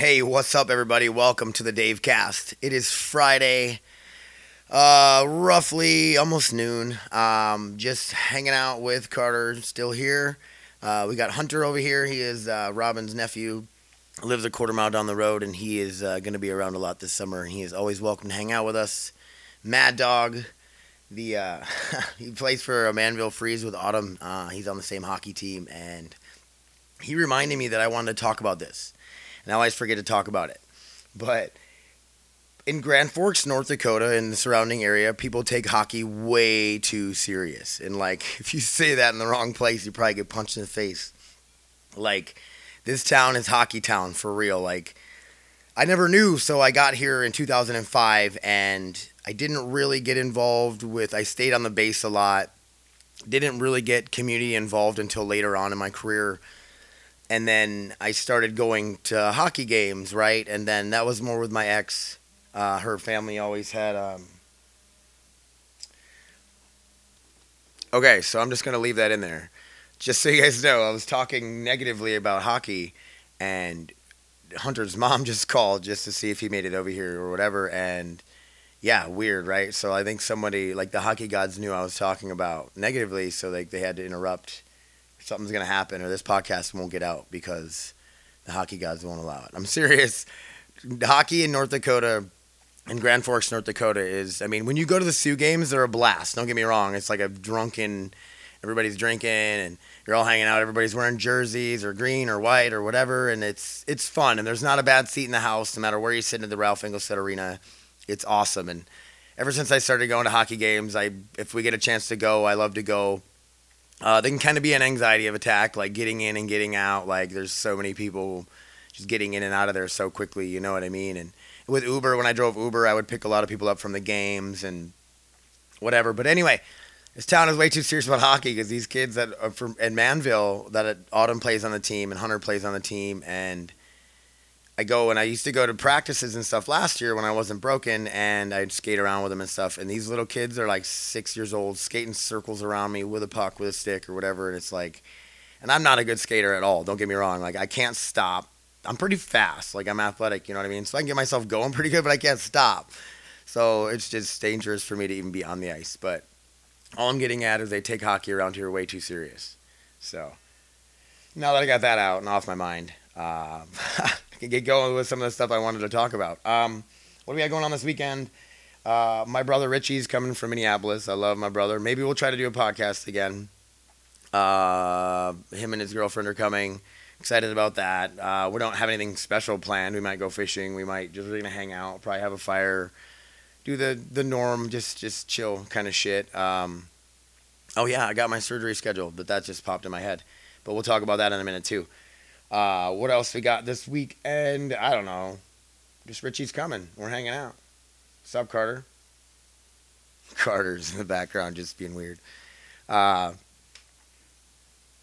Hey, what's up, everybody? Welcome to the Dave Cast. It is Friday, roughly almost noon. Just hanging out with Carter, still here. We got Hunter over here. He is Robin's nephew, lives a quarter mile down the road, and he is going to be around a lot this summer. He is always welcome to hang out with us. Mad Dog, the he plays for Manville Freeze with Autumn. He's on the same hockey team, and he reminded me that I wanted to talk about this. And I always forget to talk about it. But in Grand Forks, North Dakota, and the surrounding area, people take hockey way too serious. And, like, if you say that in the wrong place, you probably get punched in the face. Like, this town is hockey town for real. Like, I never knew, so I got here in 2005, and I didn't really get involved with – I stayed on the base a lot. Didn't really get community involved until later on in my career. And then I started going to hockey games, right? And then that was more with my ex. Her family always had... Okay, so I'm just going to leave that in there. Just so you guys know, I was talking negatively about hockey. And Hunter's mom just called just to see if he made it over here or whatever. And yeah, weird, right? So I think somebody, like the hockey gods knew I was talking about negatively. So like they had to interrupt... Something's going to happen or this podcast won't get out because the hockey gods won't allow it. I'm serious. Hockey in North Dakota, in Grand Forks, North Dakota is, I mean, when you go to the Sioux games, they're a blast. Don't get me wrong. It's like a drunken, everybody's drinking and you're all hanging out. Everybody's wearing jerseys or green or white or whatever. And it's fun. And there's not a bad seat in the house, no matter where you sit at the Ralph Engelstad Arena. It's awesome. And ever since I started going to hockey games, if we get a chance to go, I love to go. They can kind of be an anxiety of attack, like getting in and getting out. Like there's so many people just getting in and out of there so quickly, you know what I mean? And with Uber, when I drove Uber, I would pick a lot of people up from the games and whatever. But anyway, this town is way too serious about hockey because these kids that are from in Manville, that Autumn plays on the team and Hunter plays on the team. And I used to go to practices and stuff last year when I wasn't broken, and I'd skate around with them and stuff. And these little kids are like 6 years old, skating circles around me with a puck, with a stick or whatever. And it's like, and I'm not a good skater at all. Don't get me wrong. Like I can't stop. I'm pretty fast. Like I'm athletic, you know what I mean? So I can get myself going pretty good, but I can't stop. So it's just dangerous for me to even be on the ice. But all I'm getting at is they take hockey around here way too serious. So now that I got that out and off my mind, get going with some of the stuff I wanted to talk about. What do we got going on this weekend? My brother Richie's coming from Minneapolis. I love my brother. Maybe we'll try to do a podcast again. Him and his girlfriend are coming. Excited about that. We don't have anything special planned. We might go fishing. We might just really hang out. Probably have a fire. Do the norm. Just chill kind of shit. Oh yeah, I got my surgery scheduled, but that just popped in my head. But we'll talk about that in a minute too. What else we got this weekend? I don't know. Just Richie's coming. We're hanging out. What's up, Carter? Carter's in the background just being weird. What I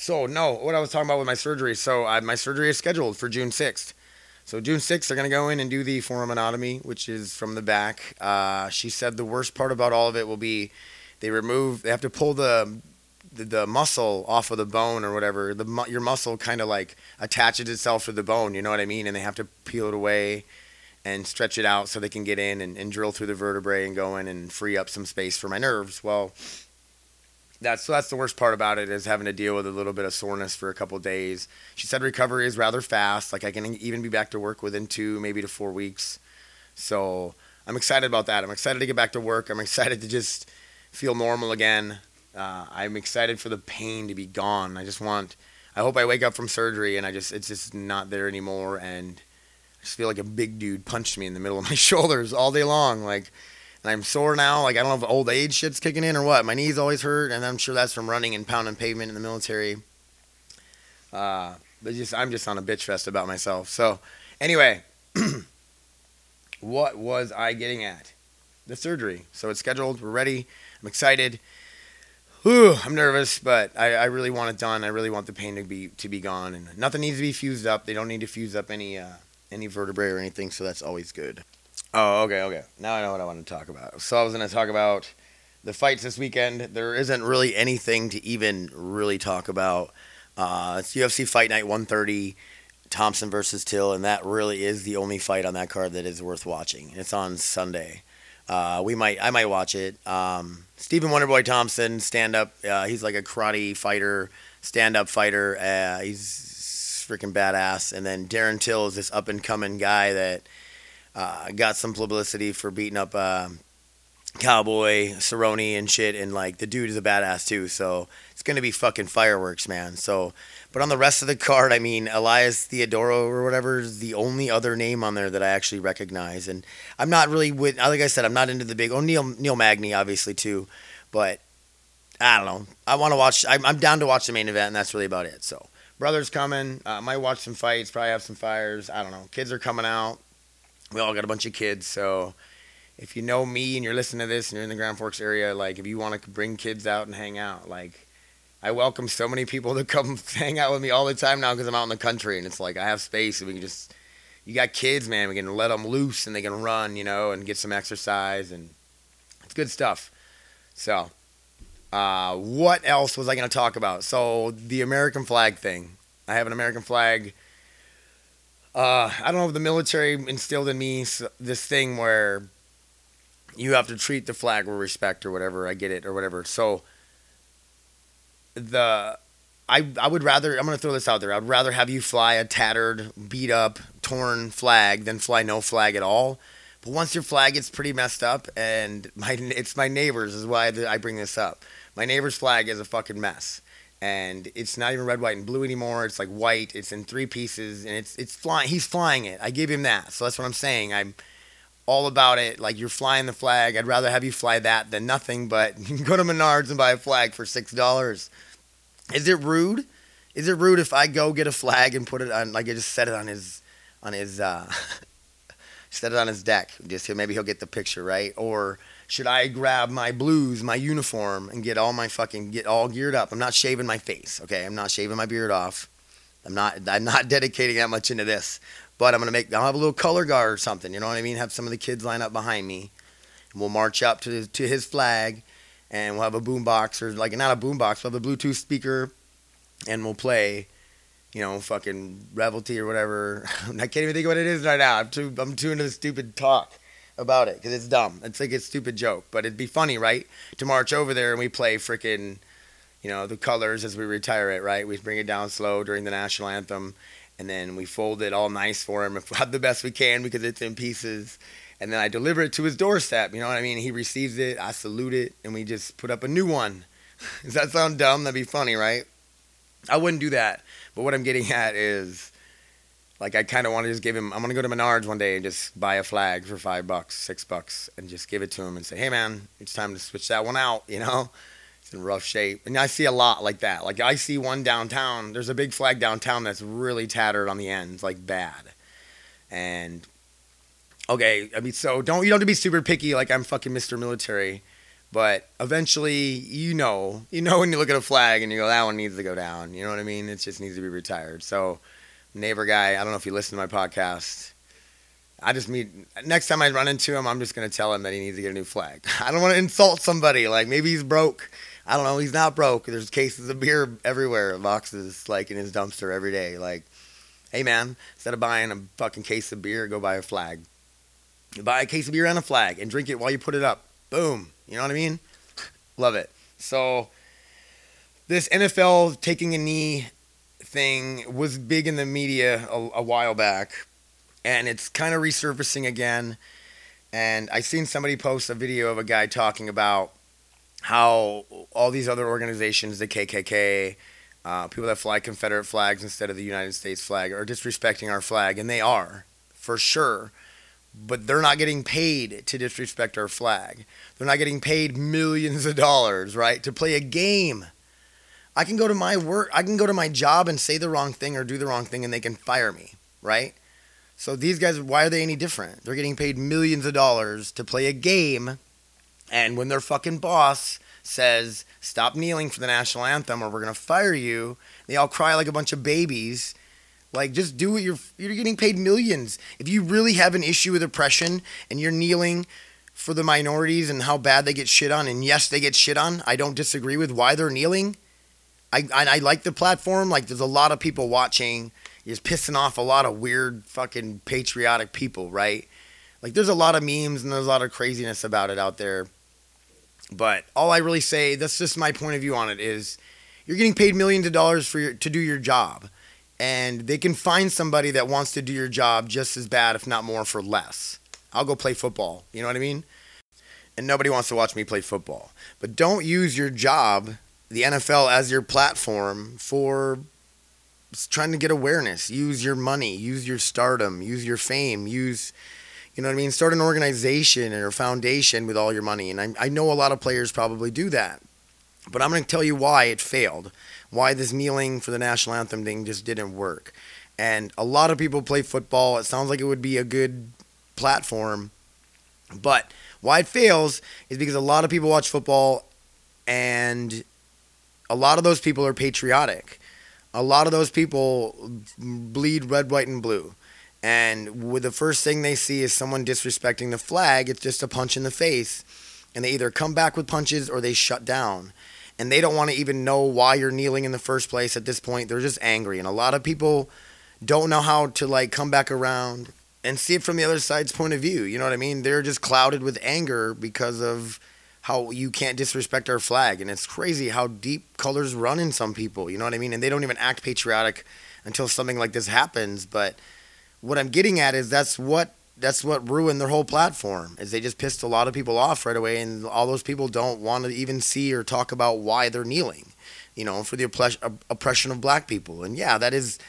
was talking about with my surgery. So my surgery is scheduled for June 6th. So June 6th, they're going to go in and do the foraminotomy, which is from the back. She said the worst part about all of it will be they have to pull the muscle off of the bone or whatever. Your muscle kind of like attaches itself to the bone, you know what I mean? And they have to peel it away and stretch it out so they can get in and drill through the vertebrae and go in and free up some space for my nerves. Well, that's the worst part about it, is having to deal with a little bit of soreness for a couple of days. She said recovery is rather fast. Like I can even be back to work within 2 maybe to 4 weeks. So I'm excited about that. I'm excited to get back to work. I'm excited to just feel normal again. I'm excited for the pain to be gone. I hope I wake up from surgery and it's just not there anymore. And I just feel like a big dude punched me in the middle of my shoulders all day long. Like, and I'm sore now. Like, I don't know if old age shit's kicking in or what. My knees always hurt. And I'm sure that's from running and pounding pavement in the military. I'm just on a bitch fest about myself. So anyway, what was I getting at? The surgery. So it's scheduled. We're ready. I'm excited. Whew, I'm nervous, but I really want it done. I really want the pain to be gone, and nothing needs to be fused up. They don't need to fuse up any vertebrae or anything, so that's always good. Oh, okay. Now I know what I want to talk about. So I was going to talk about the fights this weekend. There isn't really anything to even really talk about. It's UFC Fight Night 130. Thompson versus Till, and that really is the only fight on that card that is worth watching. It's on Sunday. I might watch it. Steven Wonderboy Thompson, stand-up. He's like a karate fighter, stand-up fighter. He's freaking badass. And then Darren Till is this up-and-coming guy that got some publicity for beating up Cowboy Cerrone and shit, and like the dude is a badass too, so it's gonna be fucking fireworks, man. So, but on the rest of the card, I mean, Elias Theodoro or whatever is the only other name on there that I actually recognize, and I'm not really with. Like I said, I'm not into the big. Oh, Neil Magny obviously too, but I don't know. I want to watch. I'm down to watch the main event, and that's really about it. So, brothers coming, might watch some fights, probably have some fires. I don't know. Kids are coming out. We all got a bunch of kids, so. If you know me and you're listening to this and you're in the Grand Forks area, like, if you want to bring kids out and hang out, like, I welcome so many people to come hang out with me all the time now because I'm out in the country, and it's like, I have space, and we can just, you got kids, man, we can let them loose, and they can run, you know, and get some exercise, and it's good stuff. So, what else was I going to talk about? So, the American flag thing. I have an American flag. I don't know if the military instilled in me this thing where you have to treat the flag with respect or whatever. I get it or whatever. So I would rather, I'm going to throw this out there. I'd rather have you fly a tattered, beat up, torn flag than fly no flag at all. But once your flag gets pretty messed up, and it's my neighbor's is why I bring this up. My neighbor's flag is a fucking mess. And it's not even red, white, and blue anymore. It's like white. It's in three pieces. And it's flying. He's flying it. I give him that. So that's what I'm saying. I'm all about it, like you're flying the flag. I'd rather have you fly that than nothing, but you can go to Menards and buy a flag for $6. Is it rude? Is it rude if I go get a flag and put it on, like I just set it on his set it on his deck? Just maybe he'll get the picture, right? Or should I grab my blues, my uniform, and get all geared up? I'm not shaving my face, okay? I'm not shaving my beard off. I'm not dedicating that much into this. But I'll have a little color guard or something, you know what I mean? Have some of the kids line up behind me. And we'll march up to his flag, and we'll have a boombox, or like, not a boombox, we'll have a Bluetooth speaker, and we'll play, you know, fucking Revelty or whatever. I can't even think of what it is right now. I'm too into the stupid talk about it, because it's dumb. It's like a stupid joke, but it'd be funny, right? To march over there and we play freaking, you know, the colors as we retire it, right? We bring it down slow during the national anthem. And then we fold it all nice for him the best we can because it's in pieces. And then I deliver it to his doorstep. You know what I mean? He receives it. I salute it. And we just put up a new one. Does that sound dumb? That'd be funny, right? I wouldn't do that. But what I'm getting at is, like, I kind of want to just give him, I'm going to go to Menards one day and just buy a flag for $5, $6, and just give it to him and say, hey, man, it's time to switch that one out, you know? In rough shape. And I see a lot like that. Like, I see one downtown. There's a big flag downtown that's really tattered on the ends, like bad. And okay, I mean, so you don't have to be super picky like I'm fucking Mr. Military, but eventually you know when you look at a flag and you go, that one needs to go down. You know what I mean? It just needs to be retired. So neighbor guy, I don't know if you listen to my podcast. Next time I run into him, I'm just going to tell him that he needs to get a new flag. I don't want to insult somebody. Like, maybe he's broke. I don't know. He's not broke. There's cases of beer everywhere, boxes, like, in his dumpster every day. Like, hey, man, instead of buying a fucking case of beer, go buy a flag. You buy a case of beer and a flag and drink it while you put it up. Boom. You know what I mean? Love it. So this NFL taking a knee thing was big in the media a while back. And it's kind of resurfacing again. And I seen somebody post a video of a guy talking about how all these other organizations, the KKK, people that fly Confederate flags instead of the United States flag, are disrespecting our flag. And they are, for sure. But they're not getting paid to disrespect our flag. They're not getting paid millions of dollars, right, to play a game. I can go to my work. I can go to my job and say the wrong thing or do the wrong thing and they can fire me, right? So these guys, why are they any different? They're getting paid millions of dollars to play a game, and when their fucking boss says, stop kneeling for the national anthem or we're going to fire you, they all cry like a bunch of babies. Like, just do what you're getting paid millions. If you really have an issue with oppression and you're kneeling for the minorities and how bad they get shit on, and yes, they get shit on, I don't disagree with why they're kneeling. I like the platform. Like, there's a lot of people watching. He was pissing off a lot of weird fucking patriotic people, right? Like, there's a lot of memes and there's a lot of craziness about it out there. But all I really say, that's just my point of view on it, is you're getting paid millions of dollars to do your job. And they can find somebody that wants to do your job just as bad, if not more, for less. I'll go play football. You know what I mean? And nobody wants to watch me play football. But don't use your job, the NFL, as your platform for trying to get awareness. Use your money. Use your stardom. Use your fame. Use... You know what I mean? Start an organization or a foundation with all your money. And I know a lot of players probably do that. But I'm going to tell you why it failed. Why this kneeling for the national anthem thing just didn't work. And a lot of people play football. It sounds like it would be a good platform. But why it fails is because a lot of people watch football. And a lot of those people are patriotic. A lot of those people bleed red, white, and blue. And with the first thing they see is someone disrespecting the flag, it's just a punch in the face. And they either come back with punches or they shut down. And they don't want to even know why you're kneeling in the first place at this point. They're just angry. And a lot of people don't know how to, like, come back around and see it from the other side's point of view. You know what I mean? They're just clouded with anger because of how you can't disrespect our flag. And it's crazy how deep colors run in some people. You know what I mean? And they don't even act patriotic until something like this happens. But... what I'm getting at is that's what ruined their whole platform, is they just pissed a lot of people off right away, and all those people don't want to even see or talk about why they're kneeling, you know, for the oppression of black people. And yeah, that is,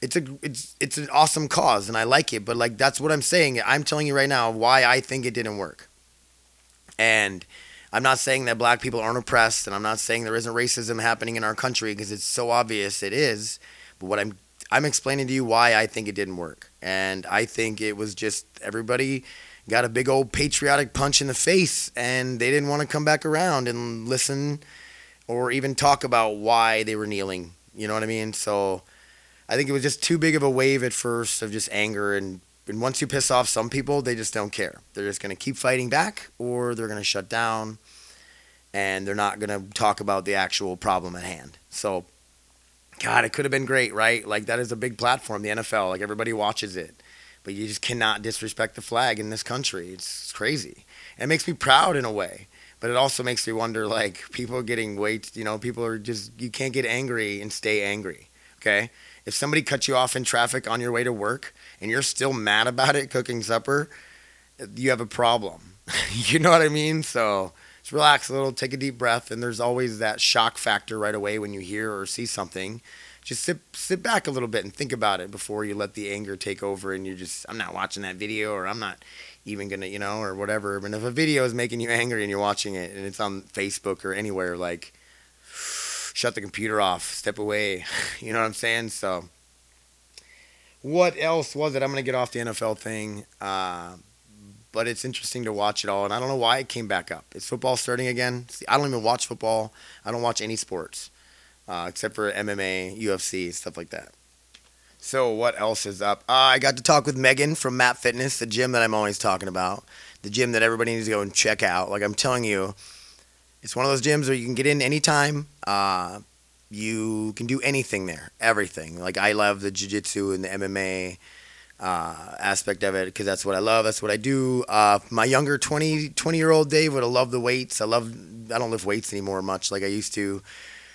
it's an awesome cause, and I like it, but like that's what I'm saying. I'm telling you right now why I think it didn't work. And I'm not saying that black people aren't oppressed, and I'm not saying there isn't racism happening in our country, because it's so obvious it is. But what I'm explaining to you why I think it didn't work. And I think it was just everybody got a big old patriotic punch in the face, and they didn't want to come back around and listen or even talk about why they were kneeling. You know what I mean? So I think it was just too big of a wave at first of just anger. And once you piss off some people, they just don't care. They're just going to keep fighting back, or they're going to shut down, and they're not going to talk about the actual problem at hand. So... God, it could have been great, right? Like, that is a big platform, the NFL. Like, everybody watches it. But you just cannot disrespect the flag in this country. It's crazy. And it makes me proud in a way. But it also makes me wonder, like, people are getting people are just, you can't get angry and stay angry, okay? If somebody cuts you off in traffic on your way to work and you're still mad about it cooking supper, you have a problem. You know what I mean? So... just relax a little, take a deep breath, and there's always that shock factor right away when you hear or see something. Just sit back a little bit and think about it before you let the anger take over, and you're just, I'm not watching that video, or I'm not even going to, you know, or whatever. But if a video is making you angry and you're watching it and it's on Facebook or anywhere, like, shut the computer off, step away, you know what I'm saying? So what else was it? I'm going to get off the NFL thing. But it's interesting to watch it all, and I don't know why it came back up. Is football starting again? See, I don't even watch football. I don't watch any sports except for MMA, UFC, stuff like that. So what else is up? I got to talk with Megan from Map Fitness, the gym that I'm always talking about, the gym that everybody needs to go and check out. Like I'm telling you, it's one of those gyms where you can get in anytime. You can do anything there, everything. Like I love the jiu-jitsu and the MMA aspect of it, because that's what I love, that's what I do. My younger 20-year-old Dave would have loved the weights. I don't lift weights anymore much like I used to,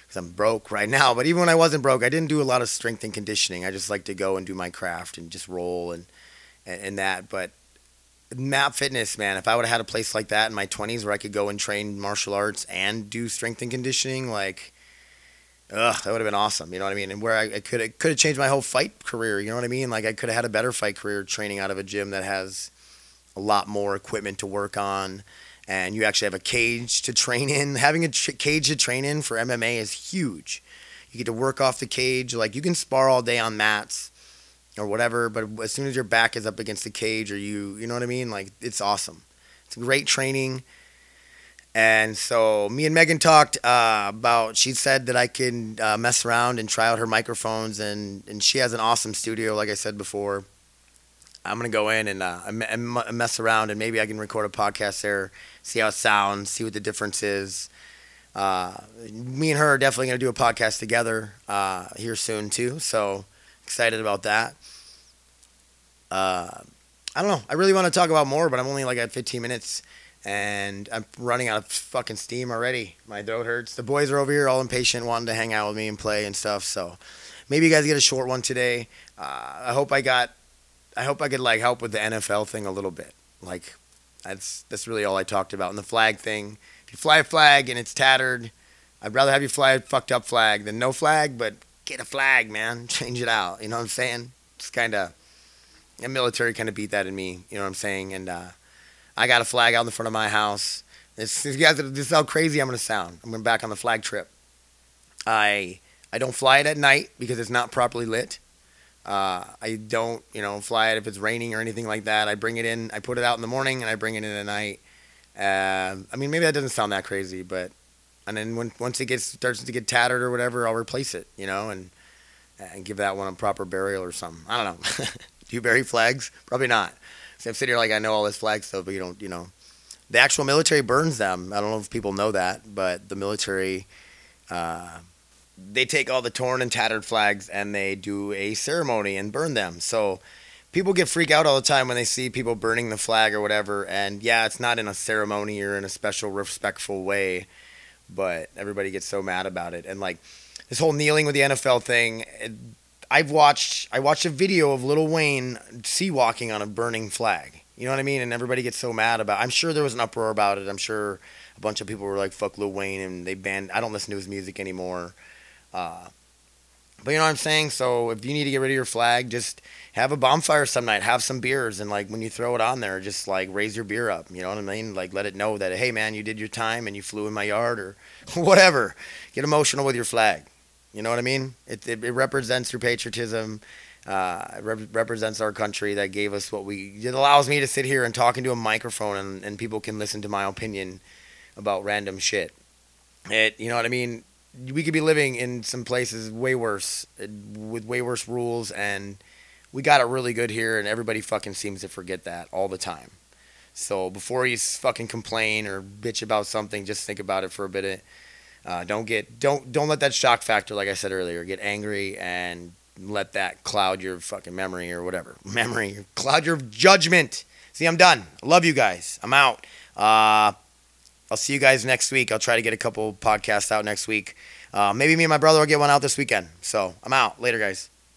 because I'm broke right now. But even when I wasn't broke, I didn't do a lot of strength and conditioning. I just like to go and do my craft and just roll and that. But Map Fitness, man, if I would have had a place like that in my 20s where I could go and train martial arts and do strength and conditioning, like, that would have been awesome, you know what I mean? And where I could have changed my whole fight career, you know what I mean? Like I could have had a better fight career training out of a gym that has a lot more equipment to work on, and you actually have a cage to train in. Having a cage to train in for MMA is huge. You get to work off the cage. Like you can spar all day on mats or whatever, but as soon as your back is up against the cage or you know what I mean? Like it's awesome. It's great training. And so me and Megan talked about, she said that I can mess around and try out her microphones, and she has an awesome studio, like I said before. I'm going to go in and mess around, and maybe I can record a podcast there, see how it sounds, see what the difference is. Me and her are definitely going to do a podcast together here soon too, so excited about that. I don't know. I really want to talk about more, but I'm only like at 15 minutes, and I'm running out of fucking steam already. My throat hurts. The boys are over here all impatient, wanting to hang out with me and play and stuff. So maybe you guys get a short one today. I hope I could like help with the NFL thing a little bit. Like that's really all I talked about. And the flag thing. If you fly a flag and it's tattered, I'd rather have you fly a fucked up flag than no flag, but get a flag, man. Change it out. You know what I'm saying? It's kind of... The military kind of beat that in me. You know what I'm saying? And I got a flag out in front of my house. You guys, this is how crazy I'm going to sound. I'm going back on the flag trip. I don't fly it at night because it's not properly lit. I don't, fly it if it's raining or anything like that. I bring it in. I put it out in the morning, and I bring it in at night. Maybe that doesn't sound that crazy, but... And then once it starts to get tattered or whatever, I'll replace it, and give that one a proper burial or something. I don't know. Do you bury flags? Probably not. So I'm sitting here like I know all this flag stuff, but you don't, The actual military burns them. I don't know if people know that, but the military, they take all the torn and tattered flags and they do a ceremony and burn them. So people get freaked out all the time when they see people burning the flag or whatever. And yeah, it's not in a ceremony or in a special respectful way. But everybody gets so mad about it. And, this whole kneeling with the NFL thing, I watched a video of Lil Wayne sea walking on a burning flag. You know what I mean? And everybody gets so mad about it. I'm sure there was an uproar about it. I'm sure a bunch of people were like, fuck Lil Wayne, and they banned. I don't listen to his music anymore. But you know what I'm saying? So if you need to get rid of your flag, just have a bonfire some night. Have some beers. And, when you throw it on there, just, raise your beer up. You know what I mean? Let it know that, hey, man, you did your time and you flew in my yard or whatever. Get emotional with your flag. You know what I mean? It represents your patriotism. It represents our country that gave us what we – it allows me to sit here and talk into a microphone and people can listen to my opinion about random shit. You know what I mean? We could be living in some places way worse with way worse rules, and we got it really good here, and everybody fucking seems to forget that all the time. So before you fucking complain or bitch about something, just think about it for a bit. Don't let that shock factor, like I said earlier, get angry and let that cloud your fucking memory or whatever. Cloud your judgment. See, I'm done. I love you guys. I'm out. I'll see you guys next week. I'll try to get a couple podcasts out next week. Maybe me and my brother will get one out this weekend. So I'm out. Later, guys.